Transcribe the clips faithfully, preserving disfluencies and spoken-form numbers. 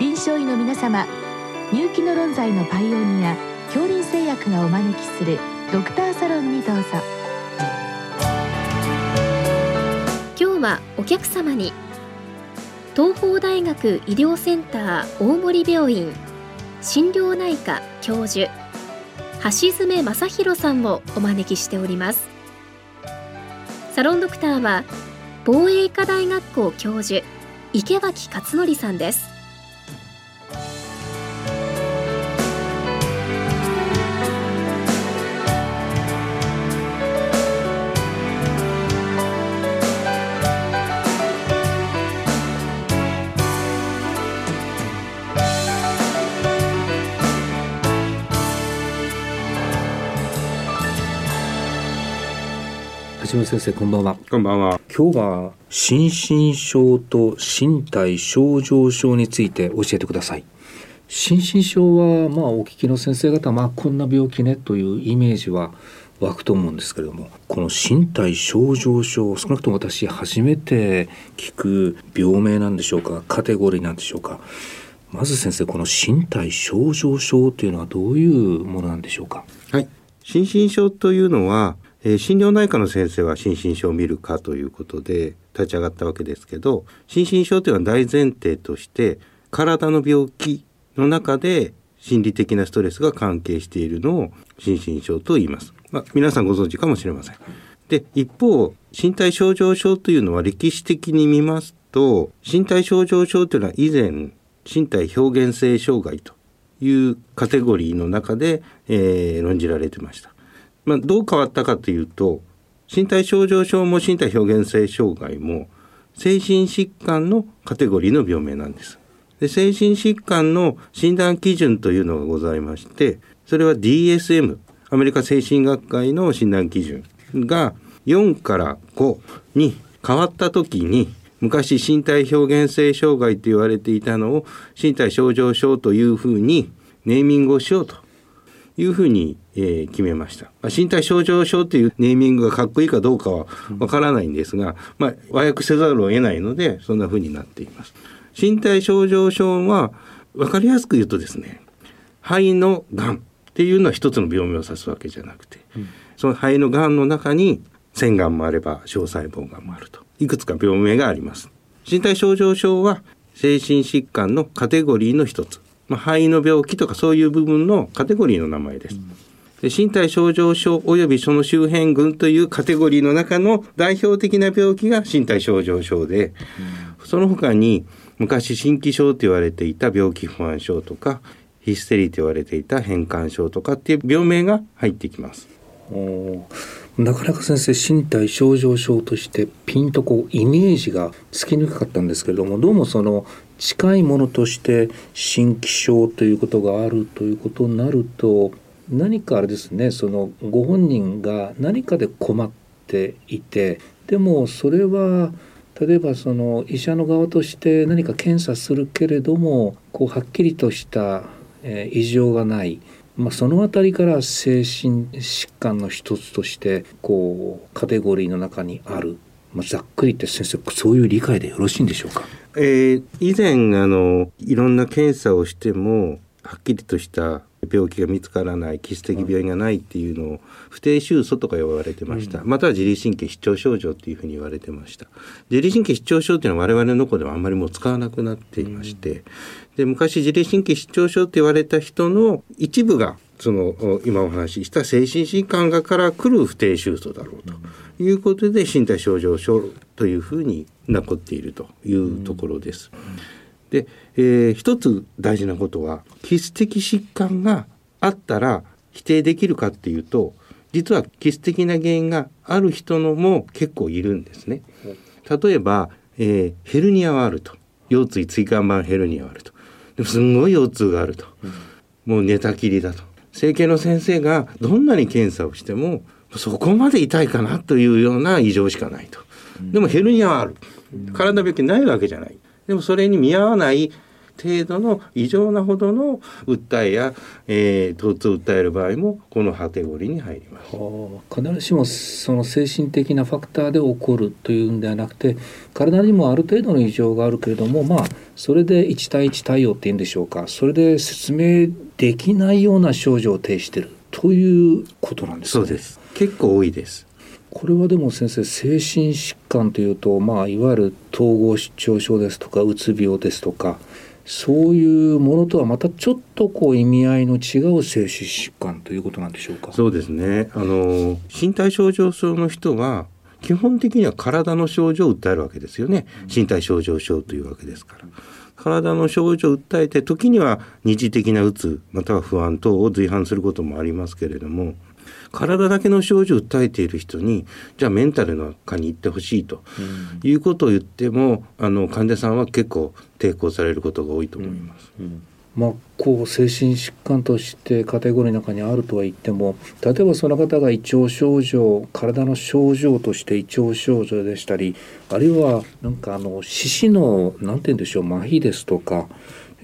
臨床医の皆様、入気の論剤のパイオニア杏林製薬がお招きするドクターサロンにどうぞ。今日はお客様に東邦大学医療センター大森病院診療内科教授橋爪正弘さんをお招きしております。サロンドクターは防衛医科大学校教授池脇克則さんです。橋爪先生、こんばんは。こんばんは。今日は心身症と身体症状症について教えてください。心身症は、まあ、お聞きの先生方、まあ、こんな病気ねというイメージは湧くと思うんですけれども、この身体症状症、少なくとも私初めて聞く病名なんでしょうか、カテゴリーなんでしょうか。まず先生、この身体症状症というのはどういうものなんでしょうか。はい、心身症というのはえー、心療内科の先生は心身症を見るかということで立ち上がったわけですけど、心身症というのは大前提として体の病気の中で心理的なストレスが関係しているのを心身症と言います、まあ、皆さんご存知かもしれません。で、一方身体症状症というのは歴史的に見ますと、身体症状症というのは以前身体表現性障害というカテゴリーの中で、えー、論じられてました。まあ、どう変わったかというと、身体症状症も身体表現性障害も精神疾患のカテゴリーの病名なんです。で、精神疾患の診断基準というのがございまして、それは ディーエスエム、 アメリカ精神学会の診断基準がよんからごに変わった時に、昔身体表現性障害と言われていたのを身体症状症というふうにネーミングをしようというふうに、えー、決めました。まあ、身体症状症というネーミングがかっこいいかどうかはわからないんですが、まあ、和訳せざるを得ないのでそんなふうになっています。身体症状症はわかりやすく言うとですね、肺のがんっていうのは一つの病名を指すわけじゃなくて、うん、その肺のがんの中に腺がんもあれば小細胞がんもあると、いくつか病名があります。身体症状症は精神疾患のカテゴリーの一つ、まあ、肺の病気とかそういう部分のカテゴリーの名前です。で、身体症状症及びその周辺群というカテゴリーの中の代表的な病気が身体症状症で、うん、その他に昔心気症と言われていた病気不安症とかヒステリーと言われていた変換症とかっていう病名が入ってきます。おなかなか先生、身体症状症としてピンとこうイメージがつきにくかったんですけれども、どうもその近いものとして心気症ということがあるということになると、何かあれですね、そのご本人が何かで困っていて、でもそれは例えばその医者の側として何か検査するけれども、こうはっきりとした異常がない、まあ、そのあたりから精神疾患の一つとしてこうカテゴリーの中にある、まあ、ざっくりって先生、そういう理解でよろしいんでしょうか。えー、以前あのいろんな検査をしてもはっきりとした病気が見つからない、基質的病院がないっていうのを不定愁訴とか呼ばれてました、うん、または自律神経失調症状っていうふうに言われてました。自律神経失調症っていうのは我々の子ではあんまりもう使わなくなっていまして、うん、で昔自律神経失調症って言われた人の一部がその今お話しした精神疾患がから来る不定愁訴だろうということで、身体症状症というふうに残っているというところです、うんうん。でえー、一つ大事なことは、基質的疾患があったら否定できるかっていうと、実は基質的な原因がある人のも結構いるんですね。例えば、えー、ヘルニアはあると、腰椎椎間板ヘルニアはあると、でもすんごい腰痛があると、もう寝たきりだと、整形の先生がどんなに検査をしてもそこまで痛いかなというような異常しかないと。でもヘルニアはある、体の病気ないわけじゃない。でもそれに見合わない程度の異常なほどの訴えや、えー、疼痛を訴える場合もこのカテゴリーに入ります。はあ、必ずしもその精神的なファクターで起こるというんではなくて、体にもある程度の異常があるけれども、まあそれでいち対いち対応っていうんでしょうか、それで説明できないような症状を呈しているということなんですね。そうです、結構多いです。これはでも先生、精神疾患というと、まあ、いわゆる統合失調症ですとかうつ病ですとか、そういうものとはまたちょっとこう意味合いの違う精神疾患ということなんでしょうか。そうですね、あの身体症状症の人は基本的には体の症状を訴えるわけですよね。身体症状症というわけですから、体の症状を訴えて、時には二次的なうつまたは不安等を随伴することもありますけれども、体だけの症状を訴えている人にじゃあメンタルの科に行ってほしいということを言っても、あの患者さんは結構抵抗されることが多いと思います、うんうん。まあ、こう精神疾患としてカテゴリーの中にあるとは言っても、例えばその方が胃腸症状、体の症状として胃腸症状でしたり、あるいはなんかあの四肢のなんて言うんでしょう、麻痺ですとか、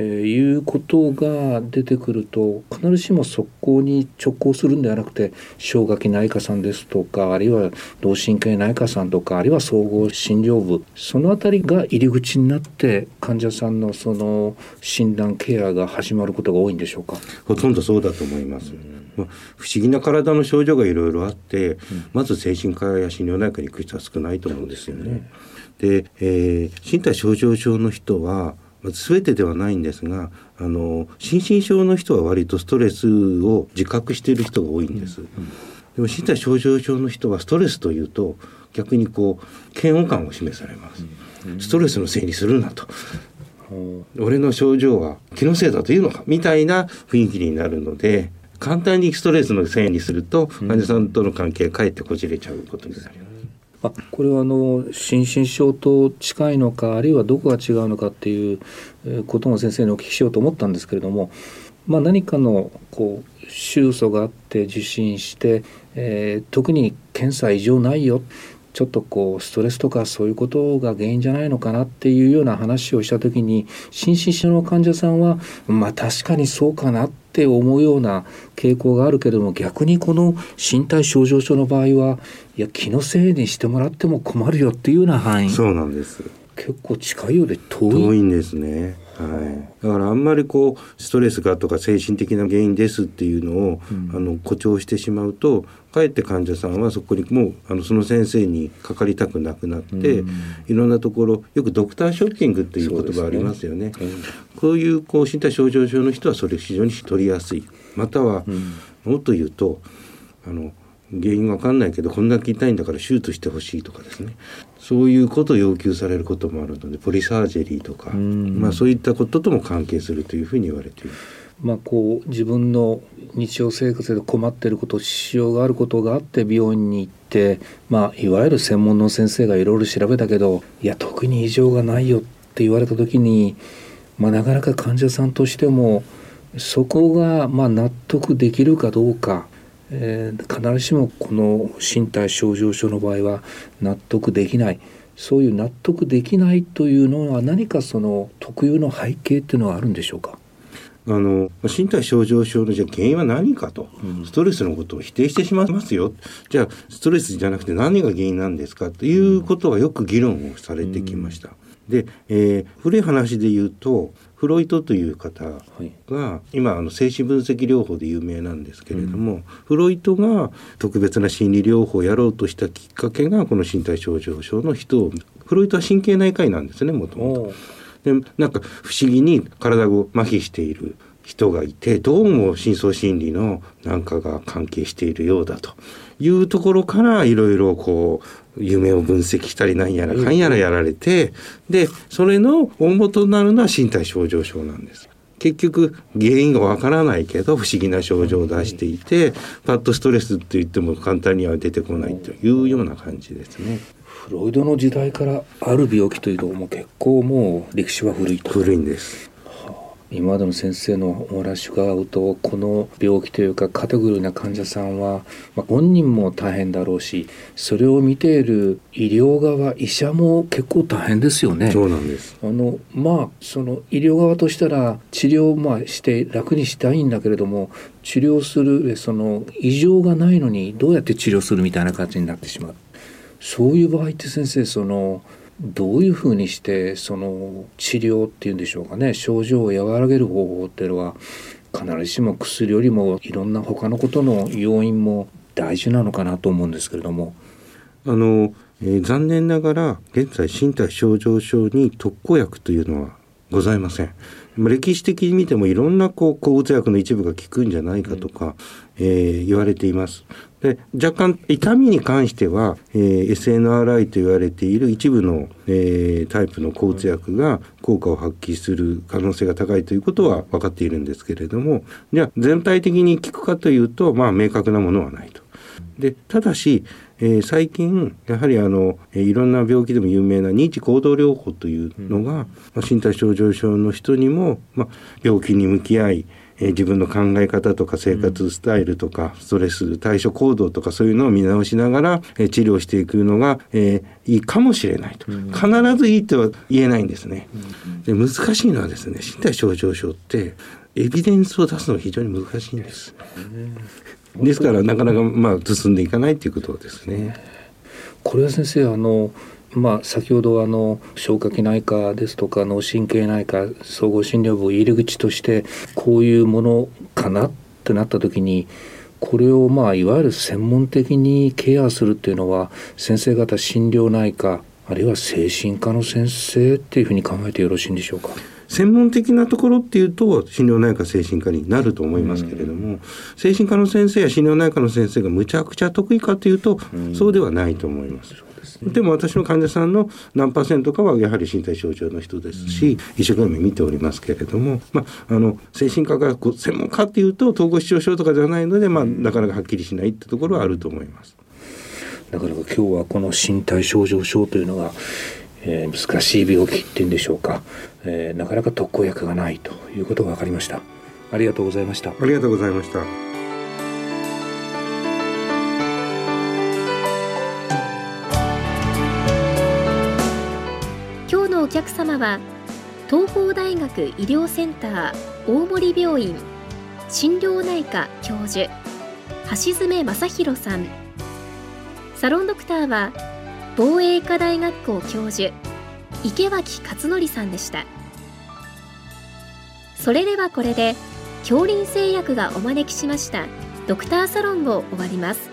えー、いうことが出てくると、必ずしも速攻に直行するんではなくて、消化器内科さんですとか、あるいは脳神経内科さんとか、あるいは総合診療部、そのあたりが入り口になって患者さんのその診断ケアが始まることが多いんでしょうか。ほとんどそうだと思います、うん。まあ、不思議な体の症状がいろいろあって、うん、まず精神科や心療内科に行く人は少ないと思うんですよね。で、えー、身体症状症の人は全てではないんですが、あの心身症の人は割とストレスを自覚している人が多いんです、うんうん。でも身体症状症の人はストレスというと逆にこう嫌悪感を示されます、うんうん。ストレスのせいにするなと、うん、俺の症状は気のせいだというのかみたいな雰囲気になるので、簡単にストレスのせいにすると患者さんとの関係がかえってこじれちゃうことになります。あ、これはあの心身症と近いのか、あるいはどこが違うのかっていうことも先生にお聞きしようと思ったんですけれども、まあ、何かのこう収束があって受診して、えー、特に検査異常ないよ、ちょっとこうストレスとかそういうことが原因じゃないのかなっていうような話をしたときに、心身症の患者さんはまあ確かにそうかなって思うような傾向があるけれども、逆にこの身体症状症の場合は、いや気のせいにしてもらっても困るよっていうような範囲、そうなんです、結構近いようで遠い遠いんですね、はい。だからあんまりこうストレスがとか精神的な原因ですっていうのを、うん、あの誇張してしまうと、かえって患者さんはそこにもうあのその先生にかかりたくなくなって、うん、いろんなところ、よくドクターショッキングっていう言葉ありますよね。そうですね、うん、こういうこう身体症状症の人はそれ非常に取りやすい。または、うん、もっと言うとあの原因わかんないけどこんだけ痛いんだから手術してほしいとかですね、そういうことを要求されることもあるので、ポリサージェリーとか、まあ、そういったこととも関係するというふうに言われている。まあ、こう自分の日常生活で困っていること、支障があることがあって病院に行って、まあ、いわゆる専門の先生がいろいろ調べたけど、いや特に異常がないよって言われた時に、まあ、なかなか患者さんとしてもそこがまあ納得できるかどうか、えー、必ずしもこの身体症状症の場合は納得できない、そういう納得できないというのは何かその特有の背景っていうのはあるんでしょうか。あの身体症状症のじゃあ原因は何かと、うん、ストレスのことを否定してしまいますよ、じゃあストレスじゃなくて何が原因なんですかということはよく議論をされてきました、うんうん。で、えー、古い話で言うとフロイトという方が、はい、今あの精神分析療法で有名なんですけれども、うん、フロイトが特別な心理療法をやろうとしたきっかけがこの身体症状症の人を、フロイトは神経内科医なんですね、もともと。で、なんか不思議に体を麻痺している人がいて、どうも深層心理のなんかが関係しているようだというところから、いろいろこう夢を分析したりなんやらかんやらやられて、でそれの大元になるのは身体症状症なんです。結局原因がわからないけど不思議な症状を出していて、パッとストレスって言っても簡単には出てこないというような感じですね。フロイドの時代からある病気というと、もう結構もう歴史は古いと。古いんです。今までの先生のお話伺うと、この病気というかカテゴリーな患者さんは、まあ、本人も大変だろうし、それを見ている医療側、医者も結構大変ですよね。そうなんです。あの、まあ、その医療側としたら治療をまあして楽にしたいんだけれども、治療するその異常がないのにどうやって治療するみたいな感じになってしまう。そういう場合って先生、そのどういうふうにしてその治療っていうんでしょうかね、症状を和らげる方法っていうのは必ずしも薬よりもいろんな他のことの要因も大事なのかなと思うんですけれども、あの、えー、残念ながら現在身体症状症に特効薬というのはございません。歴史的に見てもいろんなこう抗うつ薬の一部が効くんじゃないかとか、うん、えー、言われています。で、若干痛みに関しては、えー、エスエヌアールアイ と言われている一部の、えー、タイプの抗うつ薬が効果を発揮する可能性が高いということは分かっているんですけれども、じゃあ全体的に効くかというと、まあ明確なものはないと。で、ただし、えー、最近やはりあの、えー、いろんな病気でも有名な認知行動療法というのが、うん、まあ、身体症状症の人にも、まあ、病気に向き合い、えー、自分の考え方とか生活スタイルとか、うん、ストレス対処行動とかそういうのを見直しながら、えー、治療していくのが、えー、いいかもしれないと、うん、必ずいいとは言えないんですね。で、難しいのはですね、身体症状症ってエビデンスを出すのが非常に難しいんです、うんですからなかなか、まあ、進んでいかないということですね。これは先生、あの、まあ、先ほどあの消化器内科ですとか脳神経内科、総合診療部入り口としてこういうものかなってなった時に、これをまあいわゆる専門的にケアするっていうのは先生方診療内科あるいは精神科の先生っていうふうに考えてよろしいんでしょうか。専門的なところっていうと心療内科精神科になると思いますけれども、うん、精神科の先生や心療内科の先生がむちゃくちゃ得意かというと、うん、そうではないと思います。そうですね。でも私の患者さんの何パーセントかはやはり身体症状の人ですし、うん、一生懸命見ておりますけれども、まあ、あの精神科が専門家っていうと統合失調症とかじゃないので、まあ、なかなかはっきりしないってところはあると思います。だから今日はこの身体症状症というのが、えー、難しい病気っていうんでしょうか、えー、なかなか特効薬がないということが分かりました。ありがとうございました。ありがとうございました。今日のお客様は東邦大学医療センター大森病院心療内科教授橋爪正弘さん、サロンドクターは防衛医科大学校教授池脇勝則さんでした。それではこれで杏林製薬がお招きしましたドクターサロンを終わります。